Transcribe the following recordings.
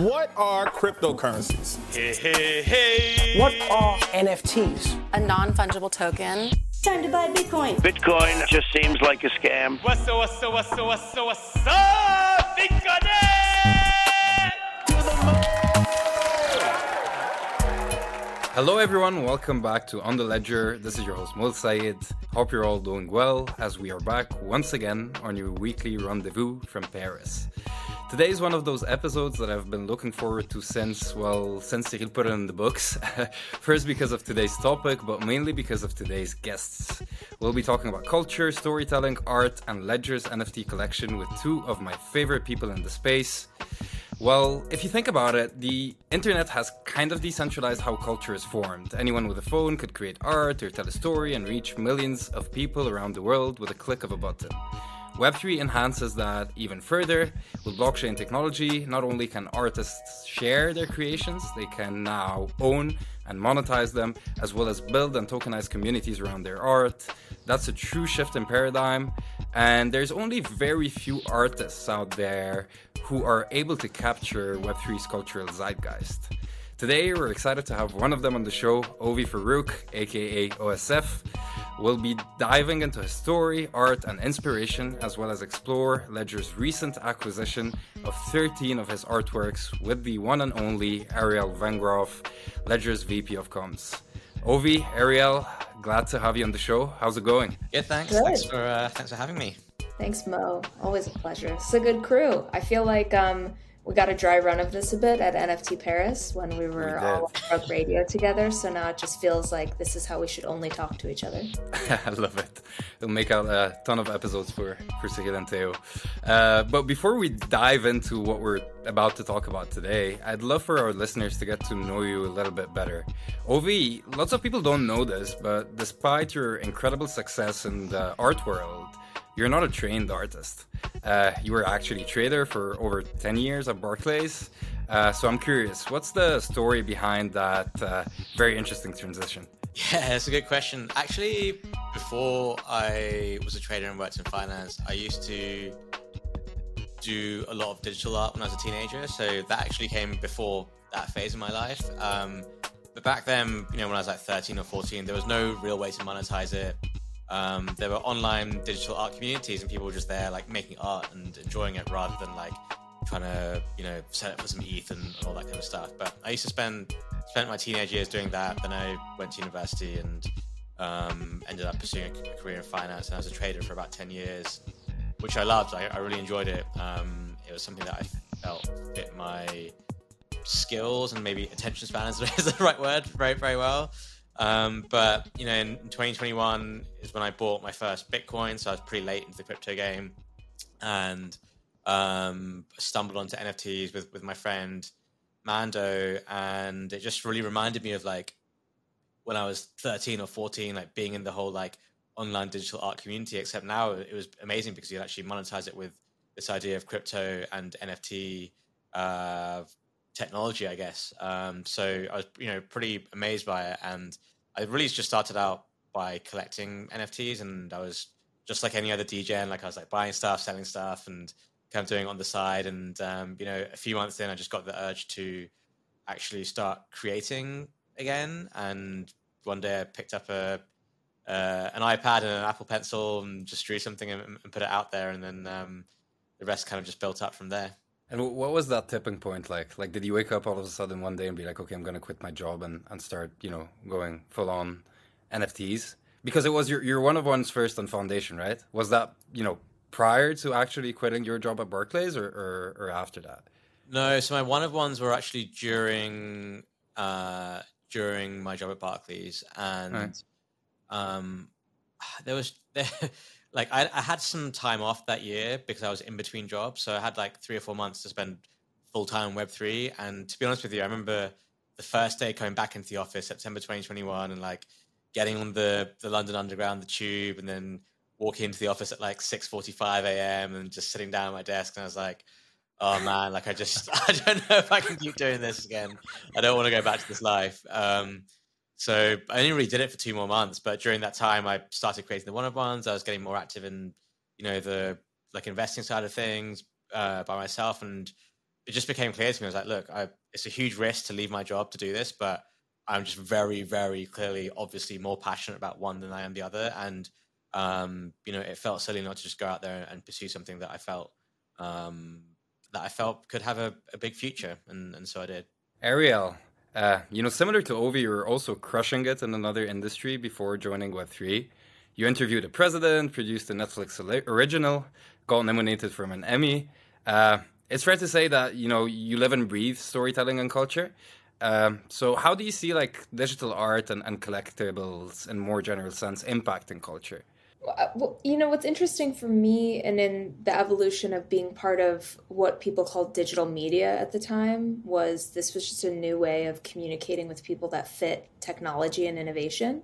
What are cryptocurrencies? Hey, hey, hey. What are NFTs? A non-fungible token. Time to buy Bitcoin. Bitcoin just seems like a scam. What's up, Bitcoin? To the moon. Hello, everyone. Welcome back to On the Ledger. This is your host, Mul Sayed. Hope you're all doing well as we are back once again on your weekly rendezvous from Paris. Today is one of those episodes that I've been looking forward to since Cyril put it in the books. First because of today's topic, but mainly because of today's guests. We'll be talking about culture, storytelling, art, and Ledger's NFT collection with two of my favorite people in the space. Well, if you think about it, the internet has kind of decentralized how culture is formed. Anyone with a phone could create art or tell a story and reach millions of people around the world with a click of a button. Web3 enhances that even further. With blockchain technology, not only can artists share their creations, they can now own and monetize them, as well as build and tokenize communities around their art. That's a true shift in paradigm, and there's only very few artists out there who are able to capture Web3's cultural zeitgeist. Today, we're excited to have one of them on the show, Ovie Faruq, aka OSF. We'll be diving into his story, art, and inspiration, as well as explore Ledger's recent acquisition of 13 of his artworks with the one and only Ariel Wengroff, Ledger's VP of Comms. Ovie, Ariel, glad to have you on the show. How's it going? Good, thanks. Good. Thanks for having me. Thanks, Mo. Always a pleasure. It's a good crew. I feel like we got a dry run of this a bit at NFT Paris when we all on Rogue Radio together. So now it just feels like this is how we should only talk to each other. I love it. It'll make out a ton of episodes for Sigil and Theo. But before we dive into what we're about to talk about today, I'd love for our listeners to get to know you a little bit better. Ovie, lots of people don't know this, but despite your incredible success in the art world, you're not a trained artist. You were actually a trader for over 10 years at Barclays. So I'm curious, what's the story behind that very interesting transition? Yeah, it's a good question. Actually, before I was a trader and worked in finance, I used to do a lot of digital art when I was a teenager. So that actually came before that phase in my life. But back then, when I was like 13 or 14, there was no real way to monetize it. There were online digital art communities and people were just there like making art and enjoying it rather than like trying to, set it for some ETH and all that kind of stuff. But I used to spent my teenage years doing that. Then I went to university and ended up pursuing a career in finance. And I was a trader for about 10 years, which I loved. I really enjoyed it. It was something that I felt fit my skills and maybe attention span is the right word, very, very well. But, in 2021 is when I bought my first Bitcoin. So I was pretty late into the crypto game and stumbled onto NFTs with my friend Mando. And it just really reminded me of like when I was 13 or 14, like being in the whole like online digital art community, except now it was amazing because you actually monetize it with this idea of crypto and NFT technology, I guess. So I was, pretty amazed by it. And I really just started out by collecting NFTs and I was just like any other DJ. And I was buying stuff, selling stuff and kind of doing it on the side. And, a few months in, I just got the urge to actually start creating again. And one day I picked up an iPad and an Apple Pencil and just drew something and put it out there. And then the rest kind of just built up from there. And what was that tipping point like? Like, did you wake up all of a sudden one day and be like, okay, I'm going to quit my job and start, going full on NFTs? Because it was your one-of-ones first on Foundation, right? Was that, prior to actually quitting your job at Barclays or after that? No, so my one-of-ones were actually during my job at Barclays. And there was... I had some time off that year because I was in between jobs. So I had 3 or 4 months to spend full time on Web3. And to be honest with you, I remember the first day coming back into the office, September 2021, and getting on the London Underground, the tube, and then walking into the office at 6:45 a.m. and just sitting down at my desk. And I was like, oh man, I don't know if I can keep doing this again. I don't want to go back to this life. So I only really did it for 2 more months, but during that time I started creating the one-of-ones. I was getting more active in, the investing side of things by myself and it just became clear to me. I was like, look, it's a huge risk to leave my job to do this, but I'm just very, very clearly, obviously more passionate about one than I am the other. And, you know, it felt silly not to just go out there and pursue something that I felt, could have a big future. And so I did. Ariel, you know, similar to Ovie, you were also crushing it in another industry before joining Web3. You interviewed a president, produced a Netflix original, got nominated for an Emmy. It's fair to say that, you know, you live and breathe storytelling and culture. So how do you see like digital art and collectibles in more general sense impacting culture? Well, you know, what's interesting for me and in the evolution of being part of what people called digital media at the time was this was just a new way of communicating with people that fit technology and innovation,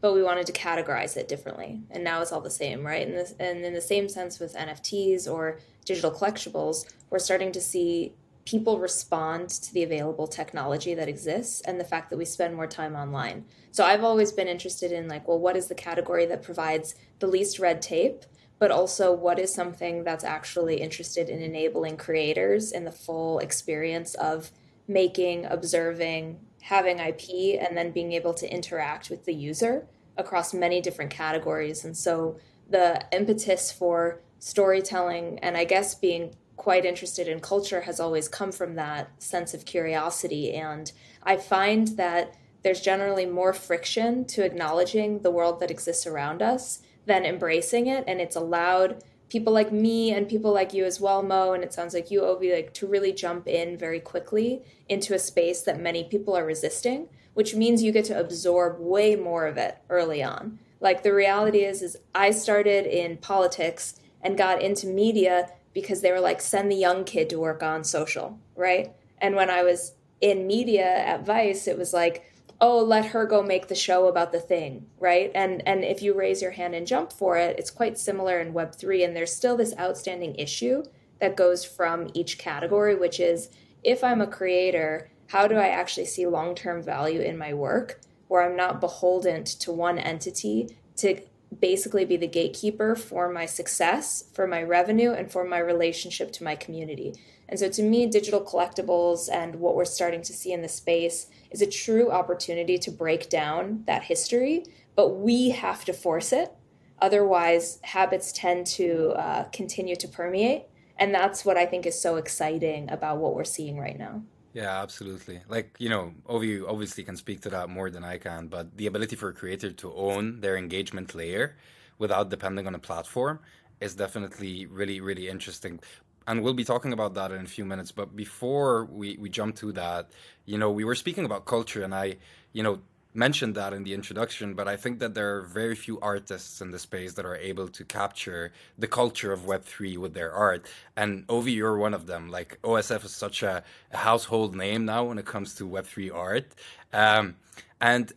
but we wanted to categorize it differently. And now it's all the same, right? And in the same sense with NFTs or digital collectibles, we're starting to see people respond to the available technology that exists and the fact that we spend more time online. So I've always been interested in like, well, what is the category that provides the least red tape, but also what is something that's actually interested in enabling creators in the full experience of making, observing, having IP, and then being able to interact with the user across many different categories. And so the impetus for storytelling and I guess being quite interested in culture has always come from that sense of curiosity. And I find that there's generally more friction to acknowledging the world that exists around us than embracing it. And it's allowed people like me and people like you as well, Mo, and it sounds like you, Ovie, like to really jump in very quickly into a space that many people are resisting, which means you get to absorb way more of it early on. Like the reality is I started in politics and got into media because they were like, send the young kid to work on social, right? And when I was in media at Vice, it was like, oh, let her go make the show about the thing, right? And if you raise your hand and jump for it, it's quite similar in Web3. And there's still this outstanding issue that goes from each category, which is, if I'm a creator, how do I actually see long-term value in my work where I'm not beholden to one entity to basically be the gatekeeper for my success, for my revenue, and for my relationship to my community. And so to me, digital collectibles and what we're starting to see in the space is a true opportunity to break down that history, but we have to force it. Otherwise, habits tend to continue to permeate. And that's what I think is so exciting about what we're seeing right now. Yeah, absolutely. Like, you know, Ovie obviously can speak to that more than I can, but the ability for a creator to own their engagement layer without depending on a platform is definitely really, really interesting. And we'll be talking about that in a few minutes. But before we jump to that, you know, we were speaking about culture and I, you know, mentioned that in the introduction, but I think that there are very few artists in the space that are able to capture the culture of Web3 with their art. And Ovie, you're one of them. Like OSF is such a household name now when it comes to Web3 art. And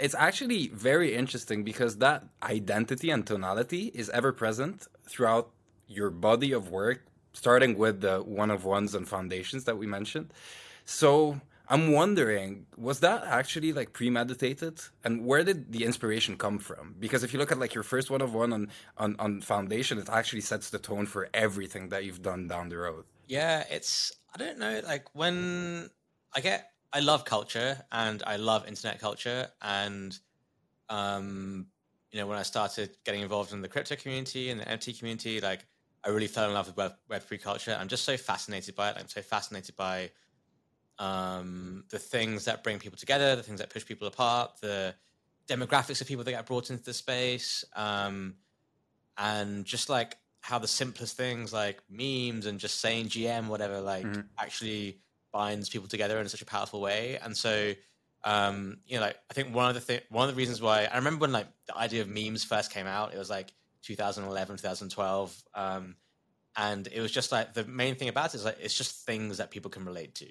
it's actually very interesting because that identity and tonality is ever present throughout your body of work, starting with the one-of-ones and foundations that we mentioned. So I'm wondering, was that actually like premeditated? And where did the inspiration come from? Because if you look at like your first one-of-one on Foundation, it actually sets the tone for everything that you've done down the road. Yeah, it's, I don't know, like when I love culture and I love internet culture. And, you know, when I started getting involved in the crypto community and the NFT community, like I really fell in love with Web3 culture. I'm just so fascinated by it. I'm so fascinated by the things that bring people together, the things that push people apart, the demographics of people that get brought into the space, and just like how the simplest things like memes and just saying GM, whatever, like actually binds people together in such a powerful way. And so, you know, like I think one of the reasons why I remember when like the idea of memes first came out, it was like 2011, 2012. And it was just like, the main thing about it is like, it's just things that people can relate to.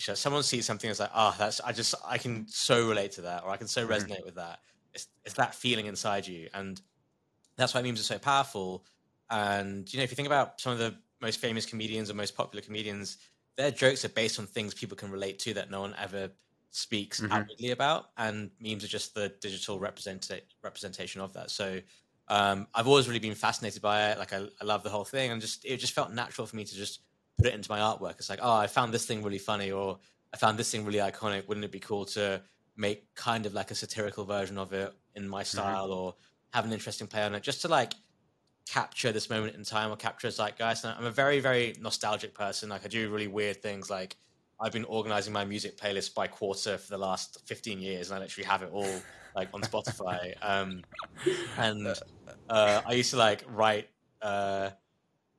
Someone sees something that's like, oh, that's, I can so relate to that, or I can so resonate with that. It's that feeling inside you. And that's why memes are so powerful. And, you know, if you think about some of the most famous comedians or most popular comedians, their jokes are based on things people can relate to that no one ever speaks outwardly about. And memes are just the digital representation of that. So I've always really been fascinated by it. Like I love the whole thing. And just, it just felt natural for me to just put it into my artwork. It's like, oh, I found this thing really funny, or I found this thing really iconic. Wouldn't it be cool to make kind of like a satirical version of it in my style, or have an interesting play on it, just to like capture this moment in time or capture zeitgeist. And I'm a very, very nostalgic person. Like I do really weird things. Like I've been organizing my music playlist by quarter for the last 15 years, and I literally have it all like on Spotify. And I used to like write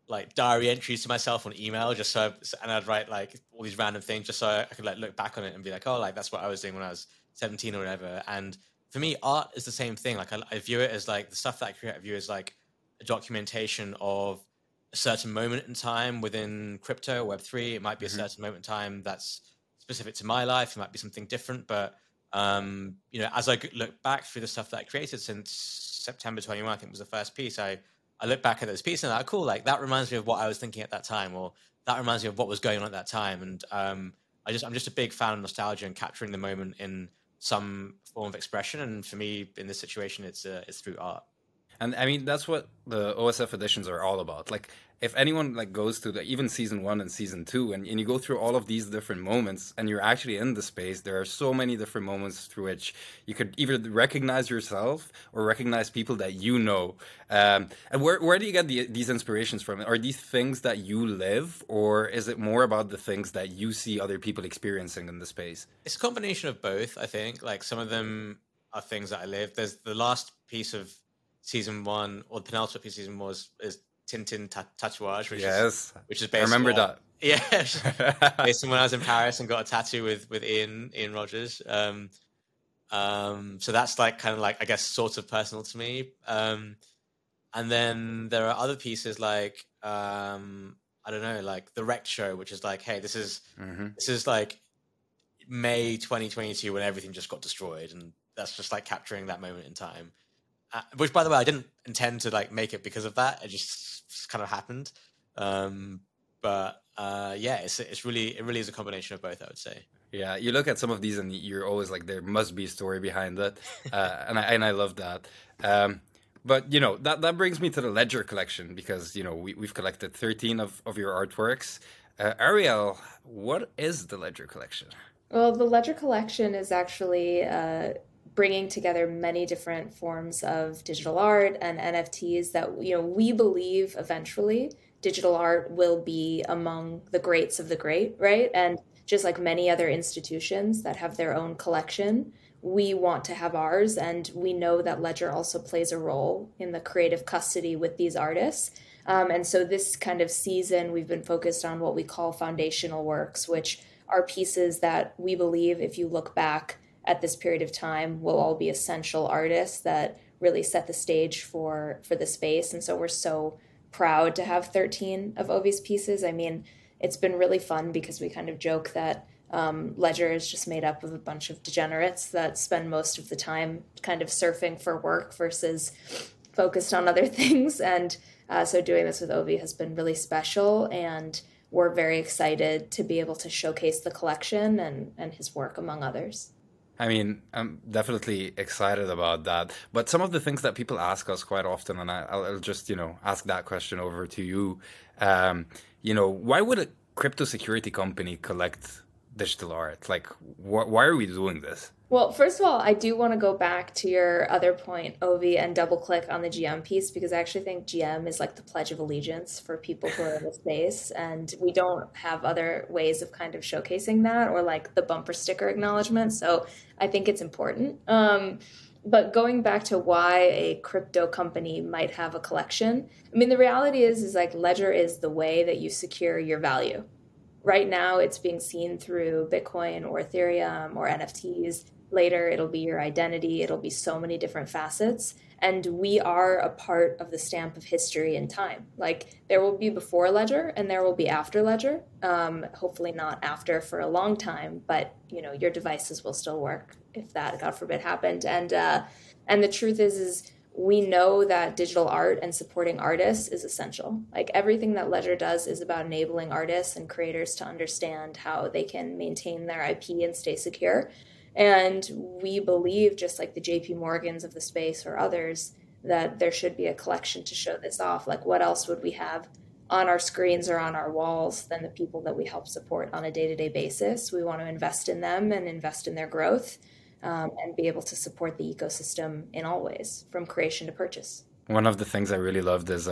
like diary entries to myself on email, just so, and I'd write like all these random things just so I could like look back on it and be like, oh, like that's what I was doing when I was 17 or whatever. And for me, art is the same thing. Like I view it as like the stuff that I create, I view as like a documentation of a certain moment in time within crypto, Web3. It might be a certain moment in time that's specific to my life. It might be something different. But, you know, as I look back through the stuff that I created since September 21, I think was the first piece, I look back at those pieces and I'm like, cool, like that reminds me of what I was thinking at that time, or that reminds me of what was going on at that time. And I'm just a big fan of nostalgia and capturing the moment in some form of expression. And for me, in this situation, it's through art. And I mean, that's what the OSF editions are all about. Like, if anyone like goes to even season 1 and season 2, and you go through all of these different moments, and you're actually in the space, there are so many different moments through which you could either recognize yourself or recognize people that you know. And where do you get these inspirations from? Are these things that you live, or is it more about the things that you see other people experiencing in the space? It's a combination of both, I think. Like some of them are things that I live. There's the last piece of season 1, or the penultimate piece of season is Tintin Tatouage, which is based. I remember that. Yeah, based on when I was in Paris and got a tattoo with Ian Rogers. So that's like kind of like I guess sort of personal to me. And then there are other pieces like I don't know, like the Rekt Show, which is like, hey, this is like May 2022 when everything just got destroyed, and that's just like capturing that moment in time. Which, by the way, I didn't intend to like make it because of that. It just kind of happened. Yeah, it really is a combination of both, I would say. Yeah, you look at some of these and you're always like, there must be a story behind it. And I love that. But, you know, that brings me to the Ledger collection, because, you know, we've collected 13 of your artworks. Ariel, what is the Ledger collection? Well, the Ledger collection is actually... bringing together many different forms of digital art and NFTs that, you know, we believe eventually digital art will be among the greats of the great, right? And just like many other institutions that have their own collection, we want to have ours. And we know that Ledger also plays a role in the creative custody with these artists. And so this kind of season, we've been focused on what we call foundational works, which are pieces that we believe, if you look back at this period of time, will all be essential artists that really set the stage for the space. And so we're so proud to have 13 of Ovie's pieces. I mean, it's been really fun because we kind of joke that Ledger is just made up of a bunch of degenerates that spend most of the time kind of surfing for work versus focused on other things. And so doing this with Ovie has been really special, and we're very excited to be able to showcase the collection and his work, among others. I mean, I'm definitely excited about that. But some of the things that people ask us quite often, and I'll just, you know, ask that question over to you. You know, why would a crypto security company collect digital art? Like, why are we doing this? Well, first of all, I do want to go back to your other point, Ovie, and double click on the GM piece, because I actually think GM is like the Pledge of Allegiance for people who are in the space. And we don't have other ways of kind of showcasing that, or like the bumper sticker acknowledgement. So I think it's important. But going back to why a crypto company might have a collection, I mean, the reality is like Ledger is the way that you secure your value. Right now, it's being seen through Bitcoin or Ethereum or NFTs. Later, it'll be your identity. It'll be so many different facets. And we are a part of the stamp of history and time. Like, there will be before Ledger and there will be after Ledger. Hopefully not after for a long time, but, you know, your devices will still work if that, God forbid, happened. And the truth is we know that digital art and supporting artists is essential. Like, everything that Ledger does is about enabling artists and creators to understand how they can maintain their IP and stay secure. And we believe, just like the JP Morgans of the space or others, that there should be a collection to show this off. Like, what else would we have on our screens or on our walls than the people that we help support on a day-to-day basis. We want to invest in them and invest in their growth, and be able to support the ecosystem in all ways, from creation to purchase. One of the things I really loved is,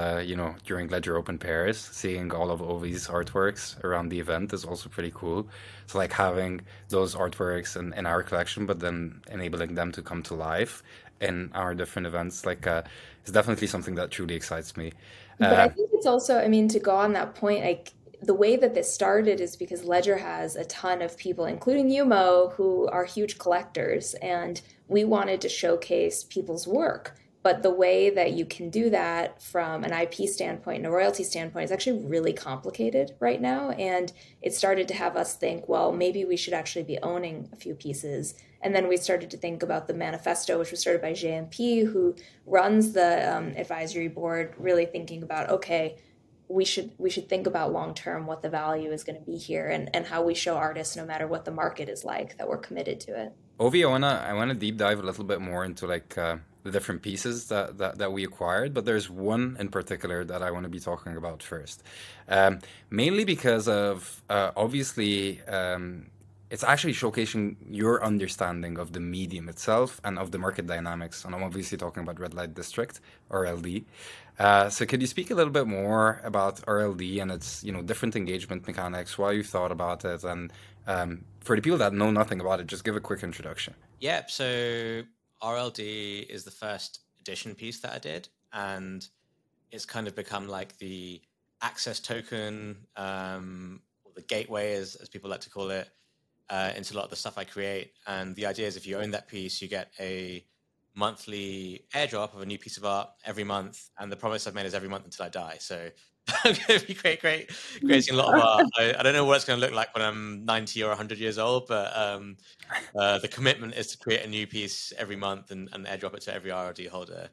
during Ledger Open Paris, seeing all of Ovie's artworks around the event is also pretty cool. So like having those artworks in our collection, but then enabling them to come to life in our different events, is definitely something that truly excites me. But I think it's also, to go on that point, the way that this started is because Ledger has a ton of people, including you, Mo, who are huge collectors, and we wanted to showcase people's work. But the way that you can do that from an IP standpoint and a royalty standpoint is actually really complicated right now. And it started to have us think, well, maybe we should actually be owning a few pieces. And then we started to think about the manifesto, which was started by JMP, who runs the advisory board, really thinking about, okay, we should think about long-term what the value is going to be here and how we show artists, no matter what the market is like, that we're committed to it. Ovie, I want to deep dive a little bit more into the different pieces that we acquired, but there's one in particular that I want to be talking about first, mainly because of it's actually showcasing your understanding of the medium itself and of the market dynamics. And I'm obviously talking about Red Light District, RLD. So could you speak a little bit more about RLD and its different engagement mechanics, why you thought about it? And for the people that know nothing about it, just give a quick introduction. Yeah, so RLD is the first edition piece that I did. And it's kind of become like the access token, or the gateway, as people like to call it, into a lot of the stuff I create. And the idea is if you own that piece, you get a monthly airdrop of a new piece of art every month. And the promise I've made is every month until I die. So I'm going to be creating a lot of art. I don't know what it's going to look like when I'm 90 or 100 years old, but the commitment is to create a new piece every month and airdrop it to every RLD holder.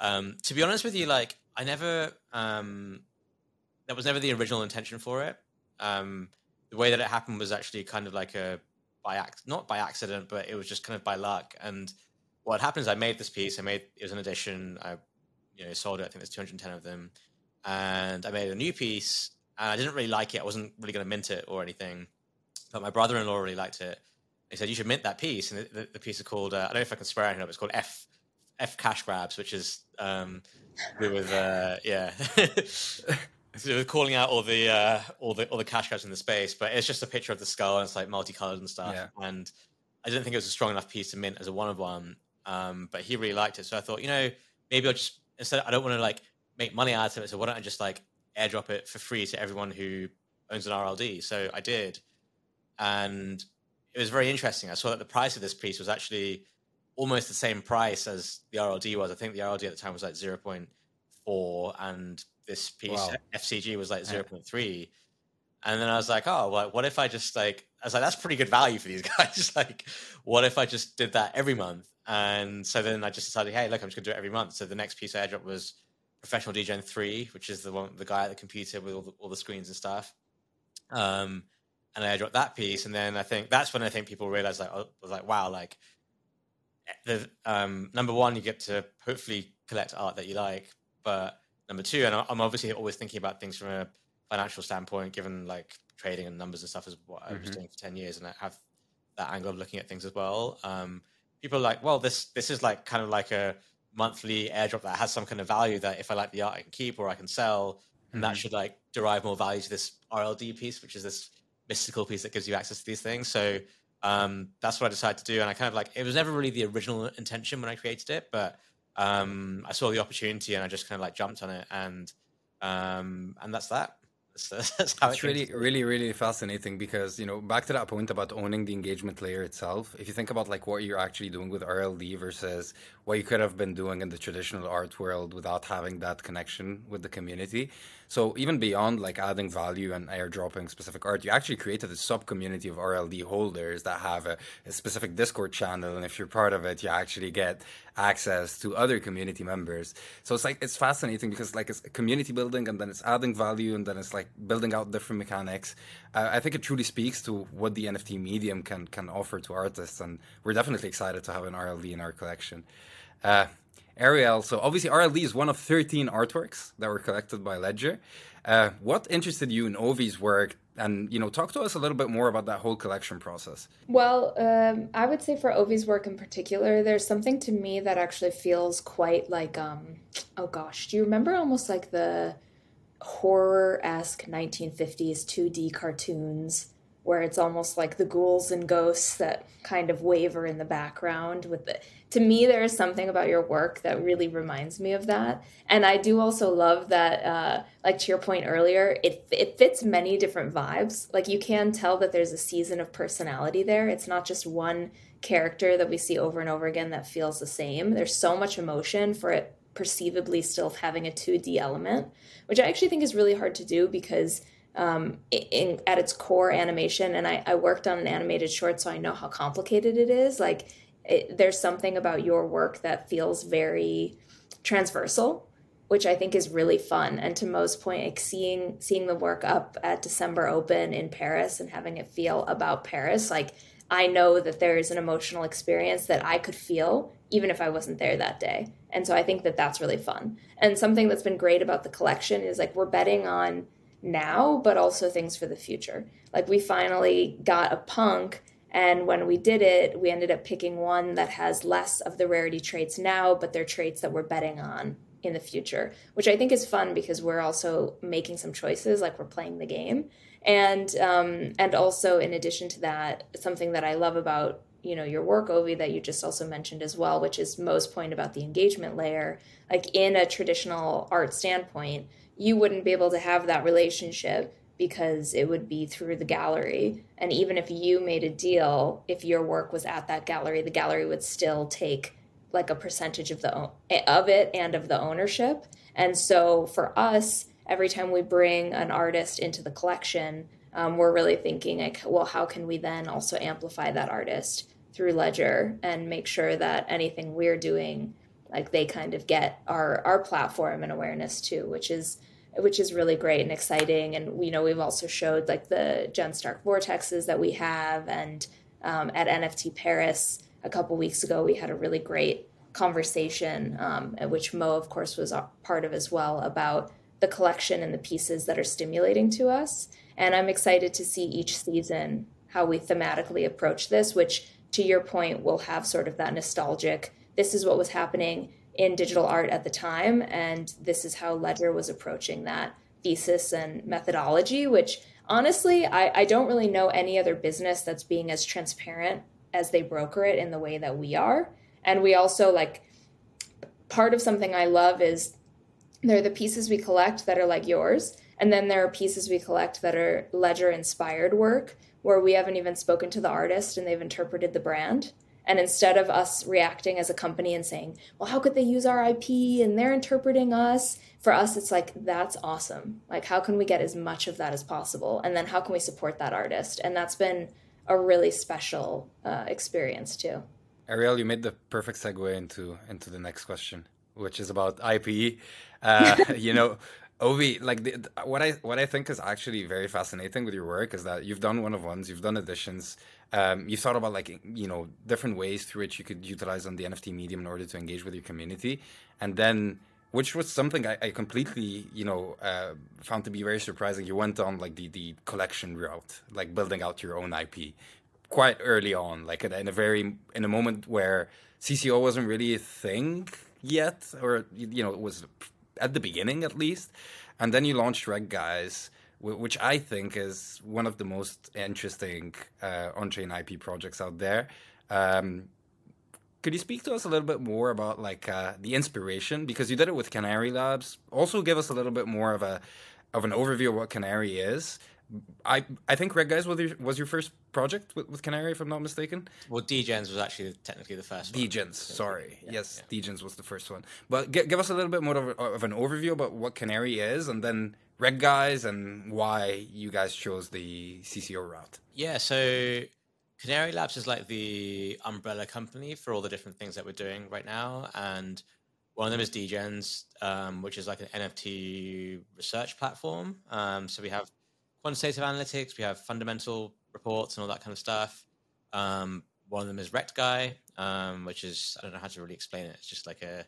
To be honest with you, I never, that was never the original intention for it. The way that it happened was actually kind of not by accident, but it was just kind of by luck. And what happened is I made this piece. It was an edition. I sold it. I think there's 210 of them. And I made a new piece. And I didn't really like it. I wasn't really going to mint it or anything. But my brother-in-law really liked it. He said, you should mint that piece. And the piece is called, I don't know if I can swear on it, but it's called F Cash Grabs, which is to do with, So we're calling out all the cash grabs in the space, but it's just a picture of the skull and it's multicolored and stuff. Yeah. And I didn't think it was a strong enough piece to mint as a one-of-one, but he really liked it. So I thought, maybe I'll just, instead, I don't want to make money out of it, so why don't I just airdrop it for free to everyone who owns an RLD? So I did. And it was very interesting. I saw that the price of this piece was actually almost the same price as the RLD was. I think the RLD at the time was 0.4 and this piece, wow, FCG was 0.3. And then I was what if I just that's pretty good value for these guys. What if I just did that every month? And so then I just decided, hey, look, I'm just gonna do it every month. So the next piece I airdropped was Professional Degen 3, which is the one, the guy at the computer with all the screens and stuff. And I airdropped that piece. And then I think that's when people realized number one, you get to hopefully collect art that you like, but number two, and I'm obviously always thinking about things from a financial standpoint, given trading and numbers and stuff is what I was doing for 10 years. And I have that angle of looking at things as well. People are this is kind of a monthly airdrop that has some kind of value that if I like the art, I can keep or I can sell. Mm-hmm. And that should derive more value to this RLD piece, which is this mystical piece that gives you access to these things. So that's what I decided to do. And I it was never really the original intention when I created it, but I saw the opportunity and I just jumped on it, and that's that. That's how it's really, really, really fascinating because, back to that point about owning the engagement layer itself, if you think about what you're actually doing with RLD versus what you could have been doing in the traditional art world without having that connection with the community. So even beyond adding value and airdropping specific art, you actually created a sub-community of RLD holders that have a specific Discord channel. And if you're part of it, you actually get access to other community members. So it's it's fascinating because it's community building and then it's adding value and then it's building out different mechanics. I think it truly speaks to what the NFT medium can offer to artists, and we're definitely excited to have an RLD in our collection. Ariel, so obviously RLD is one of 13 artworks that were collected by Ledger. What interested you in Ovie's work? And, you know, talk to us a little bit more about that whole collection process. Well, I would say for Ovie's work in particular, there's something to me that actually feels quite like, oh gosh, do you remember almost like the horror-esque 1950s 2D cartoons where it's almost like the ghouls and ghosts that kind of waver in the background with the... To me, there is something about your work that really reminds me of that. And I do also love that, like to your point earlier, it fits many different vibes. Like you can tell that there's a season of personality there. It's not just one character that we see over and over again that feels the same. There's so much emotion for it perceivably still having a 2D element, which I actually think is really hard to do because at its core animation, and I worked on an animated short, so I know how complicated it is. Like, there's something about your work that feels very transversal, which I think is really fun. And to Mo's point, like seeing the work up at December Open in Paris and having it feel about Paris, like I know that there is an emotional experience that I could feel even if I wasn't there that day. And so I think that that's really fun. And something that's been great about the collection is like we're betting on now, but also things for the future. Like we finally got a punk. And when we did it, we ended up picking one that has less of the rarity traits now, but they're traits that we're betting on in the future, which I think is fun because we're also making some choices, like we're playing the game. And also in addition to that, something that I love about, you know, your work, Ovie, that you just also mentioned as well, which is Mo's point about the engagement layer, like in a traditional art standpoint, you wouldn't be able to have that relationship because it would be through the gallery. And even if you made a deal, if your work was at that gallery, the gallery would still take like a percentage of it and of the ownership. And so for us, every time we bring an artist into the collection, we're really thinking like, well, how can we then also amplify that artist through Ledger and make sure that anything we're doing, like they kind of get our platform and awareness too, which is really great and exciting. And we know we've also showed like the Jen Stark vortexes that we have. And at NFT Paris a couple weeks ago, we had a really great conversation, which Mo, of course, was a part of as well, about the collection and the pieces that are stimulating to us. And I'm excited to see each season how we thematically approach this, which to your point will have sort of that nostalgic, this is what was happening in digital art at the time, and this is how Ledger was approaching that thesis and methodology, which honestly, I don't really know any other business that's being as transparent as they broker it in the way that we are. And we also, like, part of something I love is there are the pieces we collect that are like yours, and then there are pieces we collect that are Ledger-inspired work, where we haven't even spoken to the artist and they've interpreted the brand. And instead of us reacting as a company and saying, well, how could they use our IP and they're interpreting us? For us, it's like, that's awesome. Like, how can we get as much of that as possible? And then how can we support that artist? And that's been a really special experience too. Ariel, you made the perfect segue into the next question, which is about IP. You know, Ovie, like what I think is actually very fascinating with your work is that you've done one-of-ones, you've done editions. You've thought about, like, you know, different ways through which you could utilize on the NFT medium in order to engage with your community. And then, which was something I completely, you know, found to be very surprising. You went on like the collection route, like building out your own IP quite early on, like in a moment where CCO wasn't really a thing yet, or, you know, it was at the beginning at least. And then you launched Rekt Guys, which I think is one of the most interesting on-chain IP projects out there. Could you speak to us a little bit more about like the inspiration? Because you did it with Canary Labs. Also give us a little bit more of an overview of what Canary is. I think Rekt Guys was your first project with Canary, if I'm not mistaken. Well, Degens was actually technically the first one. Degens, sorry. Yeah, yes, yeah. Degens was the first one. But give us a little bit more of an overview about what Canary is, and then Rekt Guys and why you guys chose the CCO route. Yeah, so Canary Labs is like the umbrella company for all the different things that we're doing right now. And one of them is Degens, which is like an NFT research platform. So we have quantitative analytics, we have fundamental reports and all that kind of stuff. One of them is Rekt Guy, which is, I don't know how to really explain it. It's just like a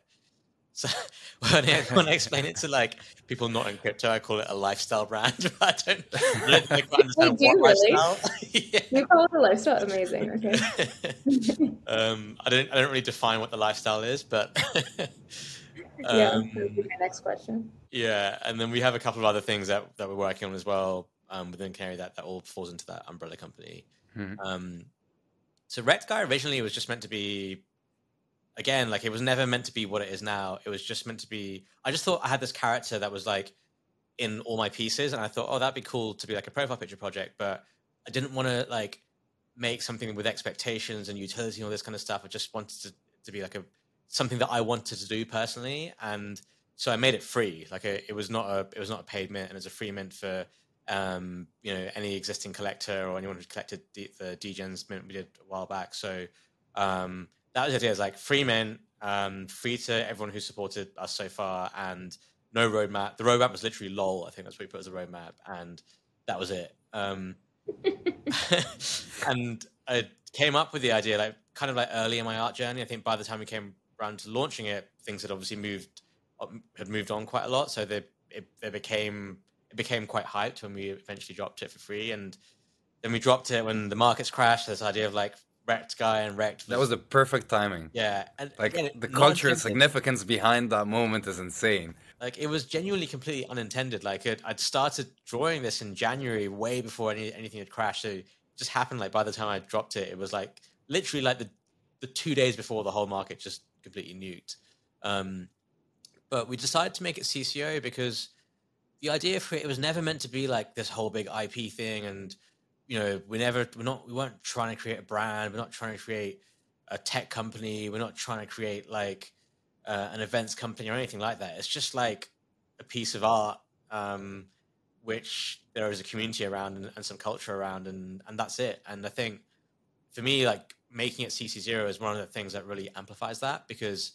So when I explain it to like people not in crypto, I call it a lifestyle brand. But I don't understand what really? Lifestyle. Yeah. You call it a lifestyle? Amazing. Okay. I don't really define what the lifestyle is, but that would be my next question. Yeah, and then we have a couple of other things that we're working on as well within Canary that all falls into that umbrella company. Mm-hmm. So Rekt Guy originally was just meant to be. Again, like, it was never meant to be what it is now. It was just meant to be... I just thought I had this character that was, like, in all my pieces, and I thought, oh, that'd be cool to be, like, a profile picture project, but I didn't want to, like, make something with expectations and utility and all this kind of stuff. I just wanted to be, like, something that I wanted to do personally, and so I made it free. Like, it was not a paid mint, and it's a free mint for, any existing collector or anyone who collected the Degens mint we did a while back, so... That was the idea. It was like free mint, free to everyone who supported us so far, and no roadmap. The roadmap was literally LOL. I think that's what we put as a roadmap, and that was it. And I came up with the idea kind of early in my art journey. I think by the time we came around to launching it, things had obviously moved on quite a lot. So it became quite hyped when we eventually dropped it for free, and then we dropped it when the markets crashed. This idea of like. Rekt Guy and Rekt. That was the perfect timing. Yeah. And the cultural significance behind that moment is insane. Like, it was genuinely completely unintended. Like, I'd started drawing this in January, way before anything had crashed. So it just happened, like, by the time I dropped it, it was, like, literally, like, the 2 days before the whole market just completely nuked. But we decided to make it CCO because the idea for it was never meant to be, like, this whole big IP thing and... You know, we weren't trying to create a brand. We're not trying to create a tech company. We're not trying to create like an events company or anything like that. It's just like a piece of art, which there is a community around and some culture around, and that's it. And I think for me, like making it CC0 is one of the things that really amplifies that because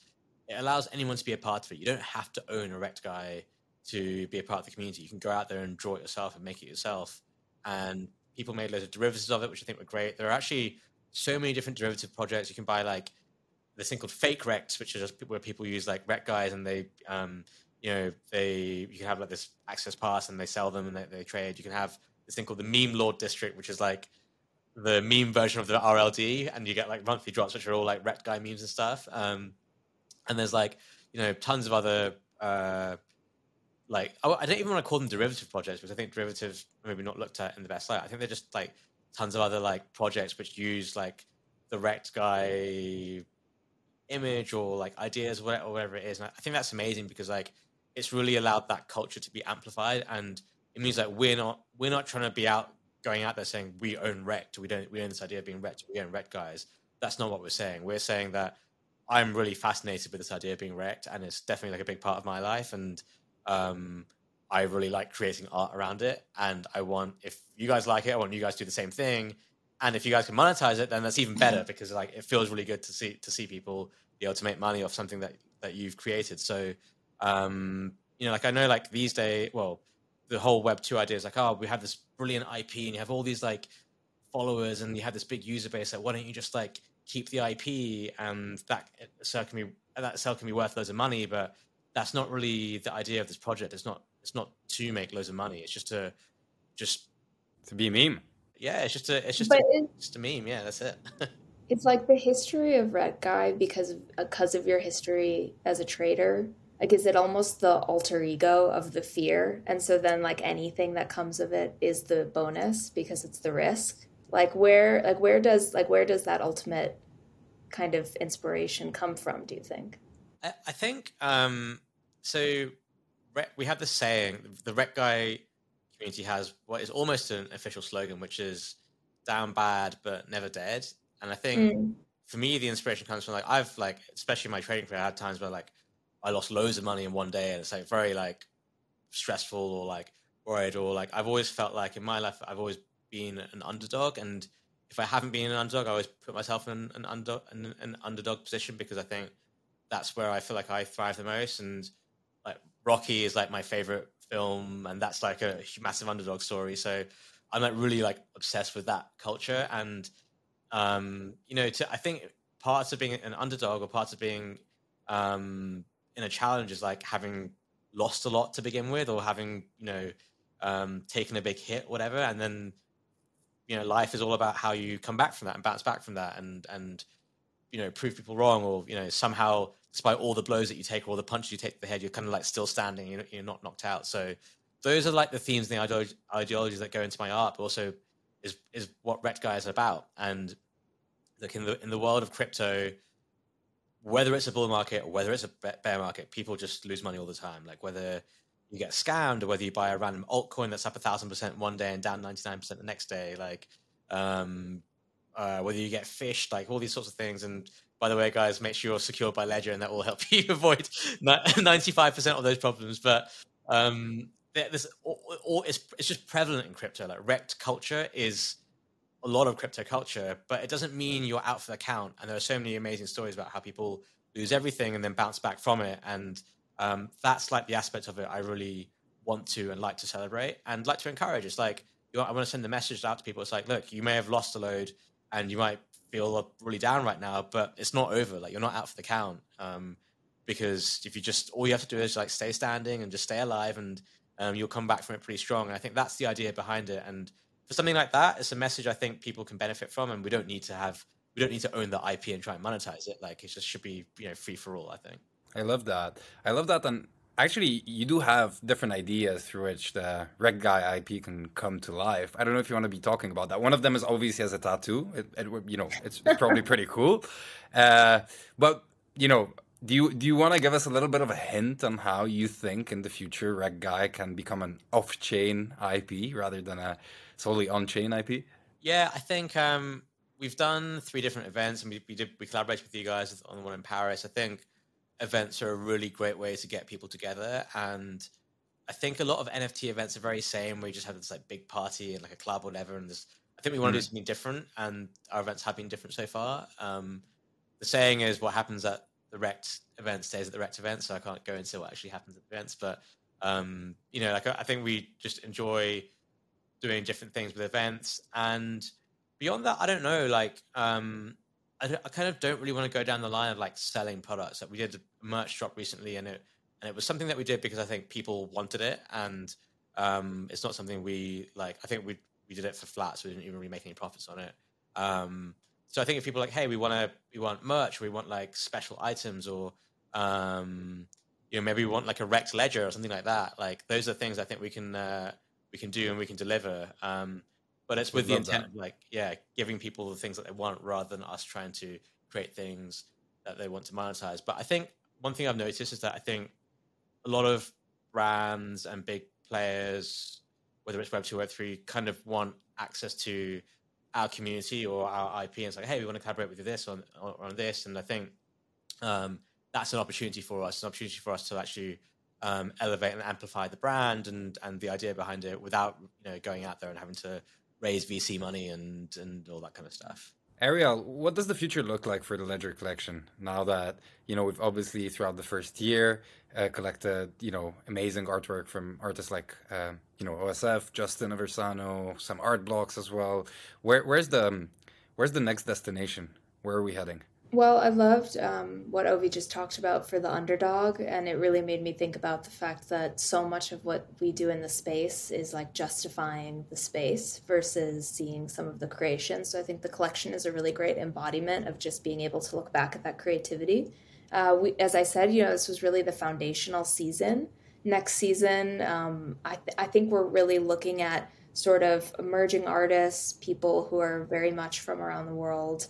it allows anyone to be a part of it. You don't have to own a Rekt Guy to be a part of the community. You can go out there and draw it yourself and make it yourself, and people made loads of derivatives of it, which I think were great. There are actually so many different derivative projects. You can buy like this thing called Fake Rects, which is just where people use like Rekt Guys and they, you can have like this access pass and they sell them and they trade. You can have this thing called the Meme Lord District, which is like the meme version of the RLD, and you get like monthly drops, which are all like Rekt Guy memes and stuff. And there's like, tons of other, I don't even want to call them derivative projects because I think derivatives are maybe not looked at in the best light. I think they're just like tons of other like projects which use like the Rekt Guy image or like ideas or whatever it is. And I think that's amazing because like it's really allowed that culture to be amplified, and it means like we're not trying to be going out there saying we own Rekt. We own this idea of being Rekt. We own Rekt Guys. That's not what we're saying. We're saying that I'm really fascinated with this idea of being Rekt, and it's definitely like a big part of my life, and I really like creating art around it, and I want, if you guys like it, I want you guys to do the same thing, and if you guys can monetize it, then that's even better because like it feels really good to see people be able to make money off something that you've created. So I know like these days, well, the whole Web 2 idea is like, oh, we have this brilliant IP and you have all these like followers and you have this big user base, like why don't you just like keep the IP, and that sale can be worth loads of money. But that's not really the idea of this project. It's not to make loads of money. It's just to be a meme. Yeah, it's just a meme. Yeah, that's it. It's like the history of Rekt Guy because of your history as a trader. Like, is it almost the alter ego of the fear? And so then like anything that comes of it is the bonus because it's the risk. Like where does that ultimate kind of inspiration come from, do you think? I think, so we have this saying, the Rekt Guy community has what is almost an official slogan, which is down bad, but never dead. And I think for me, the inspiration comes from like, I've like, especially in my trading career, I had times where like I lost loads of money in one day, and it's like very like stressful or like worried, or like, I've always felt like in my life, I've always been an underdog. And if I haven't been an underdog, I always put myself in an underdog position because I think that's where I feel like I thrive the most. And like Rocky is like my favorite film, and that's like a massive underdog story. So I'm like really like obsessed with that culture. And, I think parts of being an underdog or parts of being, in a challenge is like having lost a lot to begin with, or having, you know, taken a big hit, whatever. And then, you know, life is all about how you come back from that and bounce back from that, and, you know, prove people wrong, or, you know, somehow despite all the blows that you take, or all the punches you take to the head, you're kind of like still standing, you're not knocked out. So those are like the themes and the ideologies that go into my art, but also is what Rekt Guys are about. And like in the world of crypto, whether it's a bull market or whether it's a bear market, people just lose money all the time. Like whether you get scammed or whether you buy a random altcoin that's up 1,000% one day and down 99% the next day, like whether you get fished, like all these sorts of things. And by the way, guys, make sure you're secured by Ledger, and that will help you avoid 95% of those problems. But it's just prevalent in crypto. Like Rekt culture is a lot of crypto culture, but it doesn't mean you're out for the count. And there are so many amazing stories about how people lose everything and then bounce back from it. And that's like the aspect of it I really want to and like to celebrate and like to encourage. It's like, I want to send the message out to people. It's like, look, you may have lost a load and you might feel really down right now, but it's not over. Like, you're not out for the count. Because if you just, all you have to do is like stay standing and just stay alive, and you'll come back from it pretty strong. And I think that's the idea behind it. And for something like that, it's a message I think people can benefit from, and we don't need to own the IP and try and monetize it. Like, it just should be, you know, free for all, I think. I love that. And actually, you do have different ideas through which the Rekt Guy IP can come to life. I don't know if you want to be talking about that. One of them is obviously as a tattoo. It's probably pretty cool. But, you know, do you want to give us a little bit of a hint on how you think in the future Rekt Guy can become an off-chain IP rather than a solely on-chain IP? Yeah, I think we've done 3 different events, and we collaborated with you guys on the one in Paris. I think events are a really great way to get people together, and I think a lot of NFT events are very same, where you just have this like big party and like a club or whatever. And I think we want to do something different, and our events have been different so far. The saying is, "What happens at the Rekt event stays at the Rekt event," so I can't go into what actually happens at the events, but you know, like I think we just enjoy doing different things with events, and beyond that, I don't know. Like I kind of don't really want to go down the line of like selling products. Like we did a merch drop recently, and it was something that we did because I think people wanted it, and it's not something we like. I think we did it for flat, so we didn't even really make any profits on it. So I think if people are like, hey, we want merch, we want like special items, or you know, maybe we want like a Rekt ledger or something like that. Like those are things I think we can do and we can deliver. But it's with the intent of like, yeah, giving people the things that they want rather than us trying to create things that they want to monetize. But I think one thing I've noticed is that I think a lot of brands and big players, whether it's Web2, Web3, kind of want access to our community or our IP. And it's like, hey, we want to collaborate with you this on this. And I think that's an opportunity for us. It's an opportunity for us to actually elevate and amplify the brand and the idea behind it without, you know, going out there and having to raise VC money and all that kind of stuff. Ariel, what does the future look like for the Ledger collection now that, you know, we've obviously throughout the first year collected, you know, amazing artwork from artists like, you know, OSF, Justin Aversano, some Art Blocks as well. Where's the next destination? Where are we heading? Well, I loved what Ovie just talked about for the underdog, and it really made me think about the fact that so much of what we do in the space is like justifying the space versus seeing some of the creation. So I think the collection is a really great embodiment of just being able to look back at that creativity. As I said, you know, this was really the foundational season. Next season, I think we're really looking at sort of emerging artists, people who are very much from around the world.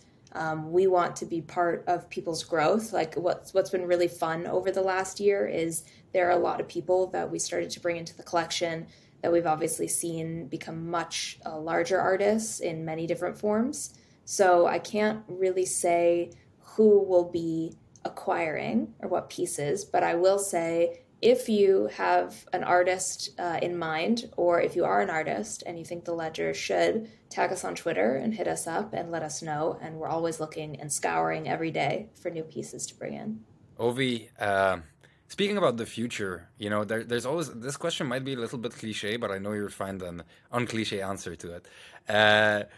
We want to be part of people's growth. Like what's been really fun over the last year is there are a lot of people that we started to bring into the collection that we've obviously seen become much larger artists in many different forms. So I can't really say who will be acquiring or what pieces, but I will say if you have an artist in mind, or if you are an artist and you think the Ledger should, tag us on Twitter and hit us up and let us know. And we're always looking and scouring every day for new pieces to bring in. Ovie, speaking about the future, you know, there's always, this question might be a little bit cliche, but I know you'll find an uncliche answer to it.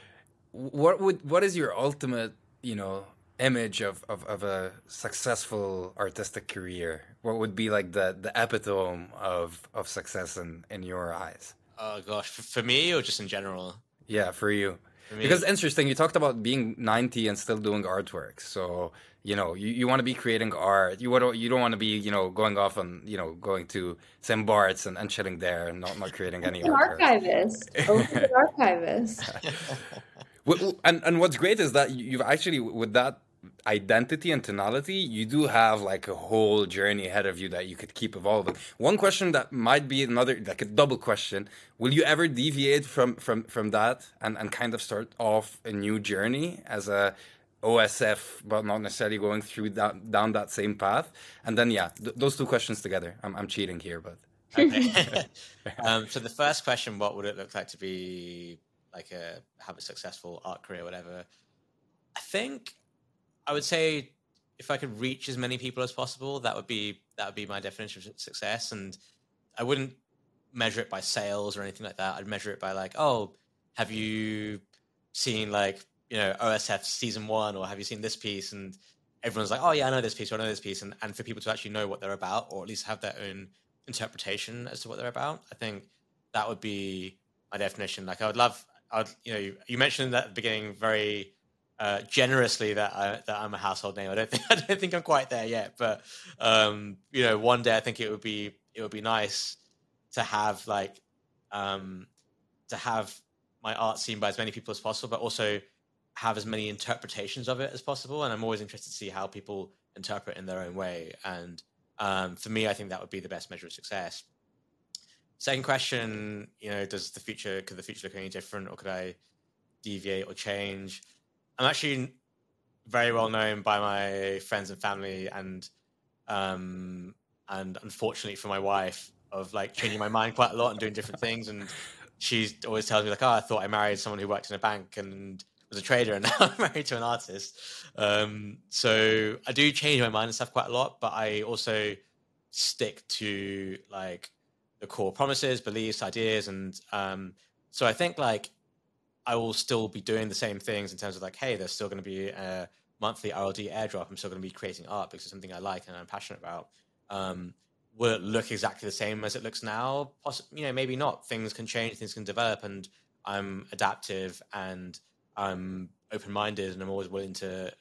What is your ultimate, you know, image of a successful artistic career? What would be like the epitome of success in your eyes? Oh gosh, for me or just in general? Yeah, for you. For me. Because interesting, you talked about being 90 and still doing artwork. So, you know, you want to be creating art. You don't want to be, you know, going off and, you know, going to St. Bart's and chilling there and not creating any art. Archivist. And what's great is that you've actually, with that identity and tonality, you do have like a whole journey ahead of you that you could keep evolving. One question that might be another, like a double question, will you ever deviate from that and kind of start off a new journey as a OSF, but not necessarily going through that, down that same path? And then, yeah, those two questions together. I'm cheating here, but... Okay. So the first question, what would it look like to be... have a successful art career, whatever. I think I would say if I could reach as many people as possible, that would be my definition of success. And I wouldn't measure it by sales or anything like that. I'd measure it by like, oh, have you seen like, you know, OSF season 1, or have you seen this piece? And everyone's like, oh yeah, I know this piece, or I know this piece. And for people to actually know what they're about, or at least have their own interpretation as to what they're about, I think that would be my definition. Like you mentioned that at the beginning very generously that I'm a household name. I don't think I'm quite there yet, but you know, one day I think it would be nice to have like to have my art seen by as many people as possible, but also have as many interpretations of it as possible. And I'm always interested to see how people interpret in their own way. And for me, I think that would be the best measure of success. Second question, you know, could the future look any different, or could I deviate or change? I'm actually very well known by my friends and family, and unfortunately for my wife, of like changing my mind quite a lot and doing different things. And she always tells me like, oh, I thought I married someone who worked in a bank and was a trader, and now I'm married to an artist. So I do change my mind and stuff quite a lot, but I also stick to like the core promises, beliefs, ideas. And so I think like I will still be doing the same things in terms of like, hey, there's still going to be a monthly RLD airdrop. I'm still going to be creating art because it's something I like and I'm passionate about. Will it look exactly the same as it looks now? Possibly, you know, maybe not. Things can change, things can develop, and I'm adaptive and I'm open-minded and I'm always willing to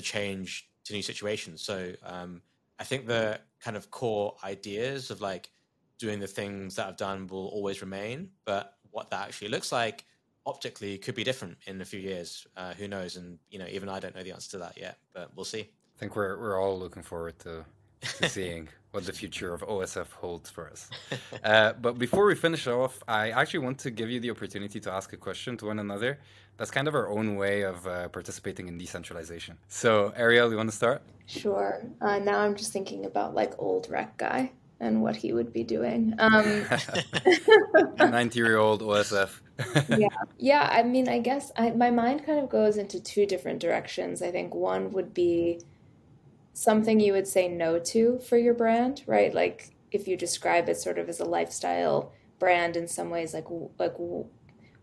change to new situations. So I think the kind of core ideas of like doing the things that I've done will always remain, but what that actually looks like optically could be different in a few years. Who knows? And, you know, even I don't know the answer to that yet, but we'll see. I think we're all looking forward to seeing what the future of OSF holds for us. But before we finish off, I actually want to give you the opportunity to ask a question to one another. That's kind of our own way of participating in decentralization. So Ariel, you want to start? Sure. Now I'm just thinking about like old Rekt guy and what he would be doing. 90-year-old OSF. Yeah. I mean, I guess my mind kind of goes into two different directions. I think one would be something you would say no to for your brand, right? Like if you describe it sort of as a lifestyle brand in some ways, like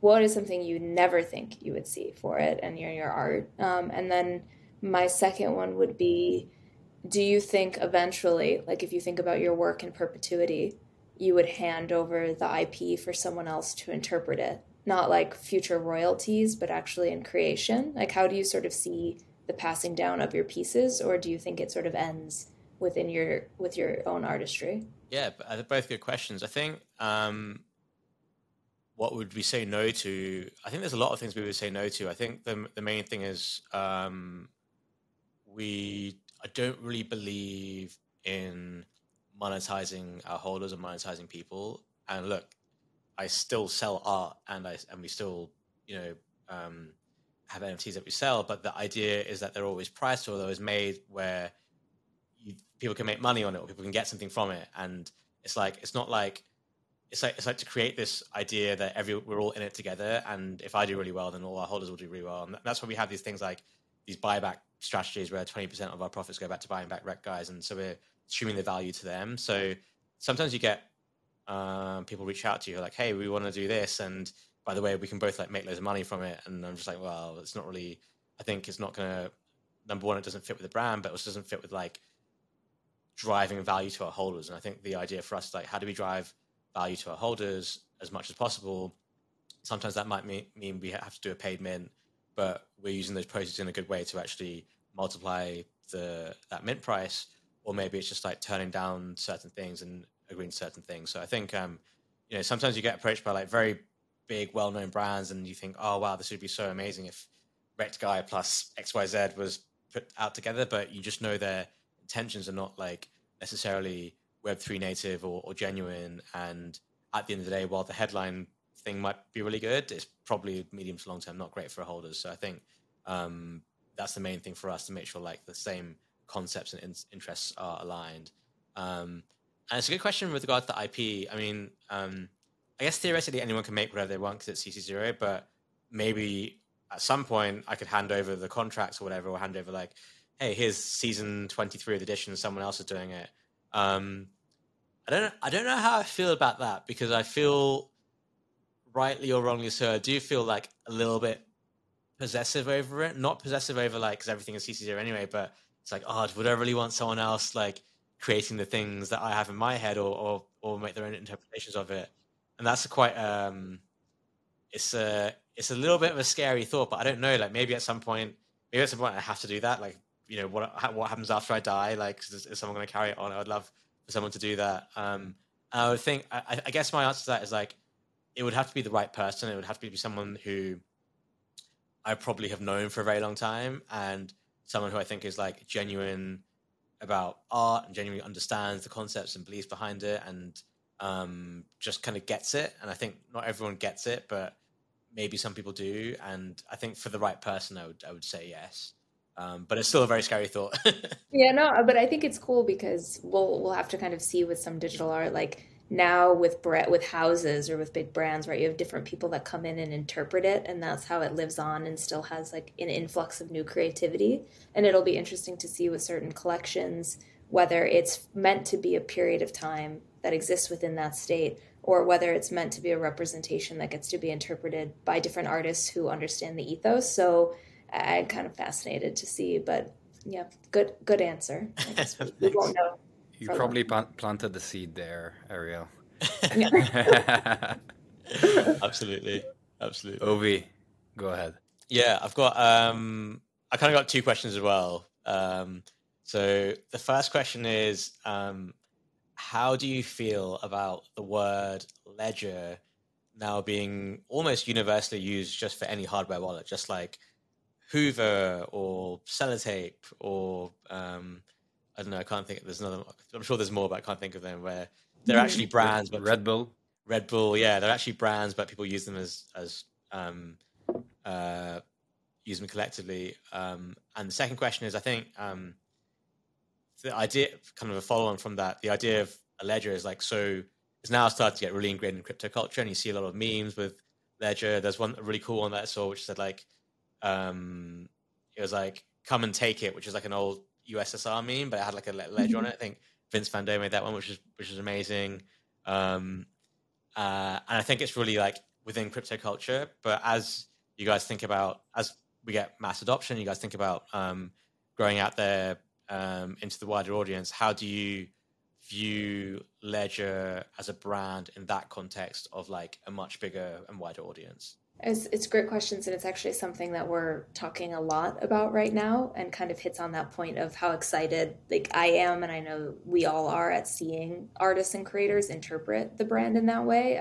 what is something you never think you would see for it and your art? And then my second one would be, do you think eventually, like if you think about your work in perpetuity, you would hand over the IP for someone else to interpret it? Not like future royalties, but actually in creation. Like how do you sort of see the passing down of your pieces, or do you think it sort of ends within with your own artistry? Yeah, both good questions. I think what would we say no to? I think there's a lot of things we would say no to. I think the main thing is I don't really believe in monetizing our holders and monetizing people. And look, I still sell art, and we still, you know, have NFTs that we sell. But the idea is that they're always priced, or they're always made where people can make money on it, or people can get something from it. And it's like it's like to create this idea that we're all in it together. And if I do really well, then all our holders will do really well. And that's why we have these things like these buyback strategies where 20% of our profits go back to buying back Rekt guys, and so we're streaming the value to them. So sometimes you get people reach out to you like, hey, we want to do this, and by the way, we can both like make loads of money from it. And I'm just like, well, it's not really, I think it's not gonna number one, it doesn't fit with the brand, but it also doesn't fit with like driving value to our holders. And I think the idea for us is like, how do we drive value to our holders as much as possible? Sometimes that might mean we have to do a paid mint, but we're using those proceeds in a good way to actually multiply that mint price. Or maybe it's just like turning down certain things and agreeing to certain things. So I think, you know, sometimes you get approached by like very big, well-known brands and you think, oh, wow, this would be so amazing if Rekt Guy plus XYZ was put out together, but you just know their intentions are not like necessarily Web3 native or genuine. And at the end of the day, while the headline thing might be really good, it's probably medium to long term not great for holders. So I think that's the main thing for us, to make sure like the same concepts and interests are aligned. And it's a good question with regards to the IP. I mean, I guess theoretically anyone can make whatever they want because it's CC0, but maybe at some point I could hand over the contracts or whatever, or hand over like, hey, here's season 23 of the edition, someone else is doing it. I don't know how I feel about that, because I feel, rightly or wrongly so, I do feel like a little bit possessive over it. Not possessive over like, because everything is CC0 anyway, but it's like, oh, would I really want someone else like creating the things that I have in my head, or make their own interpretations of it? And that's a quite it's a little bit of a scary thought, but I don't know, like maybe at some point I have to do that. Like, you know, what happens after I die? Like, is someone going to carry it on? I would love for someone to do that. I would think, I guess my answer to that is like, it would have to be the right person. It would have to be someone who I probably have known for a very long time, and someone who I think is like genuine about art and genuinely understands the concepts and beliefs behind it, and just kind of gets it. And I think not everyone gets it, but maybe some people do. And I think for the right person, I would say yes. But it's still a very scary thought. Yeah, no, but I think it's cool because we'll have to kind of see with some digital art, like now with houses or with big brands, right? You have different people that come in and interpret it, and that's how it lives on and still has like an influx of new creativity. And it'll be interesting to see with certain collections, whether it's meant to be a period of time that exists within that state, or whether it's meant to be a representation that gets to be interpreted by different artists who understand the ethos. So I'm kind of fascinated to see, but yeah, good answer. I guess we won't know. You probably planted the seed there, Ariel. Absolutely. Ovie, go ahead. Yeah, I've got, I kind of got two questions as well. So the first question is, how do you feel about the word ledger now being almost universally used just for any hardware wallet, just like Hoover or Sellotape or I don't know, I can't think, there's another, I'm sure there's more, but I can't think of them, where they're actually brands, but Red Bull, yeah, they're actually brands, but people use them as use them collectively. And the second question is, I think the idea, kind of a follow-on from that, the idea of a ledger is like, so it's now started to get really ingrained in crypto culture, and you see a lot of memes with ledger. There's one really cool one that I saw, which said like, it was like, come and take it, which is like an old USSR meme, but it had like a ledger on it. I think Vince Van Doe made that one, which is amazing. And I think it's really like within crypto culture, but as you guys think about, as we get mass adoption, you guys think about growing out there into the wider audience, how do you view Ledger as a brand in that context of like a much bigger and wider audience? It's great questions, and it's actually something that we're talking a lot about right now, and kind of hits on that point of how excited like I am, and I know we all are, at seeing artists and creators interpret the brand in that way.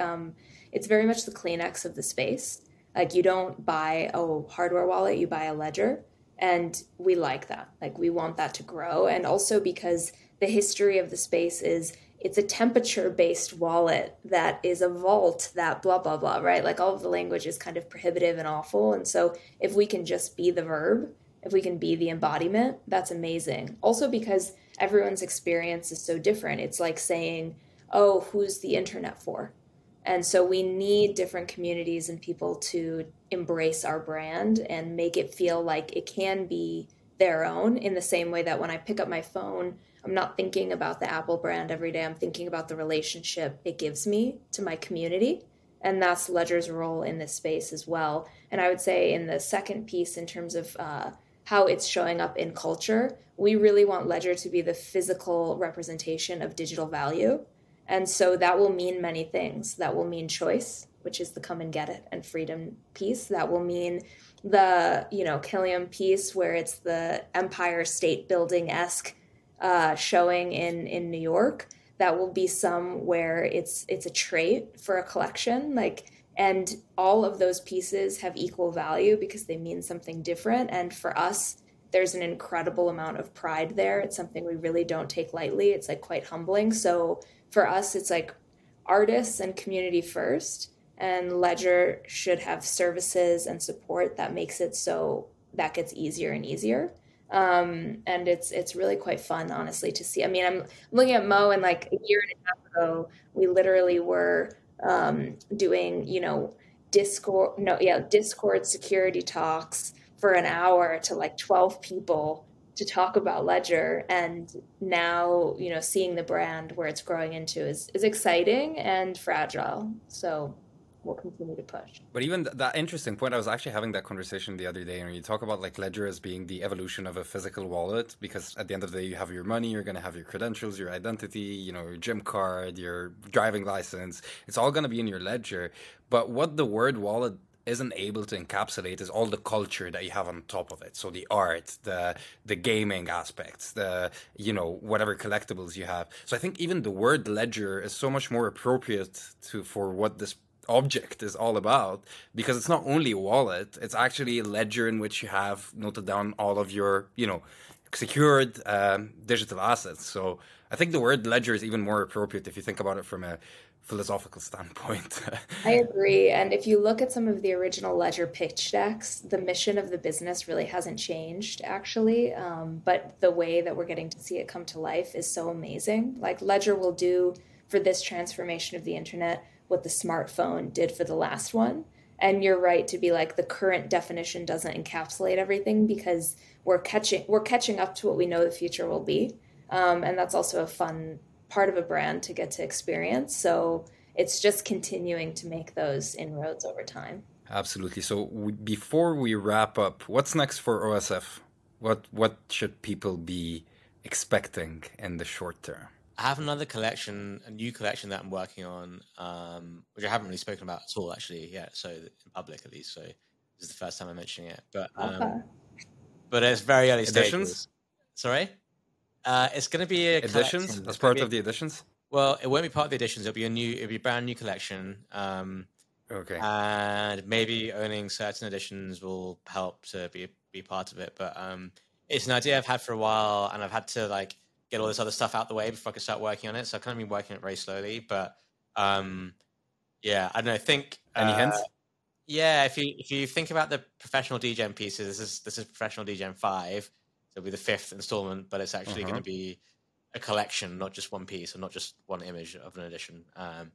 It's very much the Kleenex of the space. Like, you don't buy a hardware wallet, you buy a ledger, and we like that. Like, we want that to grow, and also because the history of the space is, it's a temperature-based wallet that is a vault that blah, blah, blah, right? Like, all of the language is kind of prohibitive and awful. And so if we can just be the verb, if we can be the embodiment, that's amazing. Also because everyone's experience is so different. It's like saying, oh, who's the internet for? And so we need different communities and people to embrace our brand and make it feel like it can be their own, in the same way that when I pick up my phone, I'm not thinking about the Apple brand every day. I'm thinking about the relationship it gives me to my community. And that's Ledger's role in this space as well. And I would say in the second piece, in terms of how it's showing up in culture. We really want Ledger to be the physical representation of digital value. And so that will mean many things. That will mean choice, which is the come and get it and freedom piece. That will mean the, you know, Killiam piece where it's the Empire State Building-esque showing in New York. That will be some where it's a trait for a collection, like, and all of those pieces have equal value because they mean something different. And for us, there's an incredible amount of pride there. It's something we really don't take lightly. It's like quite humbling. So for us, it's like artists and community first, and Ledger should have services and support that makes it so that gets easier and easier. And it's really quite fun, honestly, to see. I mean, I'm looking at Mo, and like a year and a half ago, we literally were doing, you know, Discord security talks for an hour to like 12 people to talk about Ledger. And now, you know, seeing the brand where it's growing into is exciting and fragile. So we'll continue to push. But even that interesting point, I was actually having that conversation the other day, and you talk about like Ledger as being the evolution of a physical wallet, because at the end of the day, you have your money, you're going to have your credentials, your identity, you know, your gym card, your driving license. It's all going to be in your Ledger. But what the word wallet isn't able to encapsulate is all the culture that you have on top of it. So the art, the gaming aspects, the, you know, whatever collectibles you have. So I think even the word Ledger is so much more appropriate for what this object is all about, because it's not only a wallet, it's actually a ledger in which you have noted down all of your, you know, secured digital assets. So I think the word ledger is even more appropriate if you think about it from a philosophical standpoint. I agree. And if you look at some of the original Ledger pitch decks, the mission of the business really hasn't changed, actually. But the way that we're getting to see it come to life is so amazing. Like Ledger will do for this transformation of the internet what the smartphone did for the last one. And you're right to be like, the current definition doesn't encapsulate everything, because we're catching up to what we know the future will be. And that's also a fun part of a brand to get to experience. So it's just continuing to make those inroads over time. Absolutely. So before we wrap up, what's next for OSF? What should people be expecting in the short term? I have another collection, a new collection that I'm working on, which I haven't really spoken about at all, actually, yet. So in public, at least. So this is the first time I'm mentioning it. But but it's very early editions. Stages. Sorry? It's going to be a editions collection. As part of the editions? Well, it won't be part of the editions. It'll be a brand new collection. Okay. And maybe owning certain editions will help to be part of it. But it's an idea I've had for a while, and I've had to like get all this other stuff out the way before I could start working on it. So I've kind of been working it very slowly, but yeah, I don't know. Think any hints? Yeah, if you think about the professional DGen pieces, this is professional DGen 5. So it'll be the 5th installment, but it's actually going to be a collection, not just one piece, and not just one image of an edition. And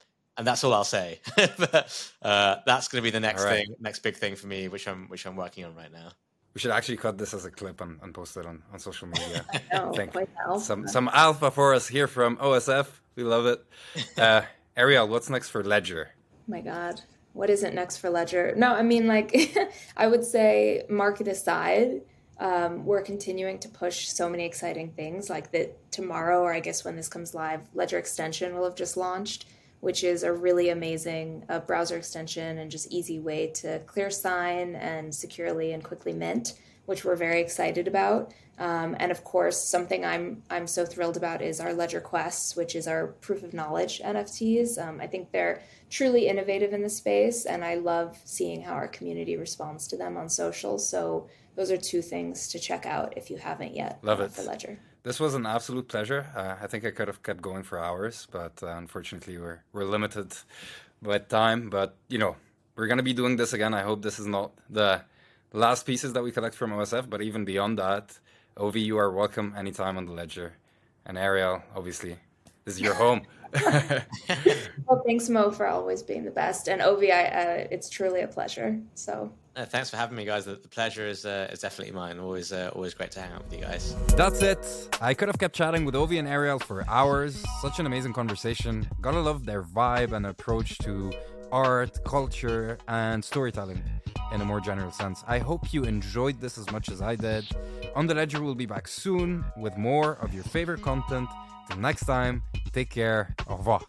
that's all I'll say. But, that's going to be the next thing, next big thing for me, which I'm working on right now. We should actually cut this as a clip and post it on social media. I think some alpha for us here from OSF. We love it. Ariel, what's next for Ledger? Oh my God, what isn't next for Ledger? No, I mean, like, I would say market aside, we're continuing to push so many exciting things. Like that tomorrow, or I guess when this comes live, Ledger Extension will have just launched, which is a really amazing browser extension and just easy way to clear sign and securely and quickly mint, which we're very excited about. And of course, something I'm so thrilled about is our Ledger Quests, which is our proof of knowledge NFTs. I think they're truly innovative in the space, and I love seeing how our community responds to them on social. So those are two things to check out if you haven't yet. Love it. For Ledger. This was an absolute pleasure. I think I could have kept going for hours, but unfortunately we're limited by time. But, you know, we're going to be doing this again. I hope this is not the last pieces that we collect from OSF, but even beyond that, Ovie, you are welcome anytime on the Ledger. And Ariel, obviously, this is your home. Well, thanks, Mo, for always being the best. And Ovie, it's truly a pleasure. So. Thanks for having me, guys. The pleasure is definitely mine. Always great to hang out with you guys. That's it. I could have kept chatting with Ovie and Ariel for hours. Such an amazing conversation. Gotta love their vibe and approach to art, culture, and storytelling. in a more general sense. I hope you enjoyed this as much as I did. On the Ledger will be back soon with more of your favorite content. Till next time, take care. Au revoir.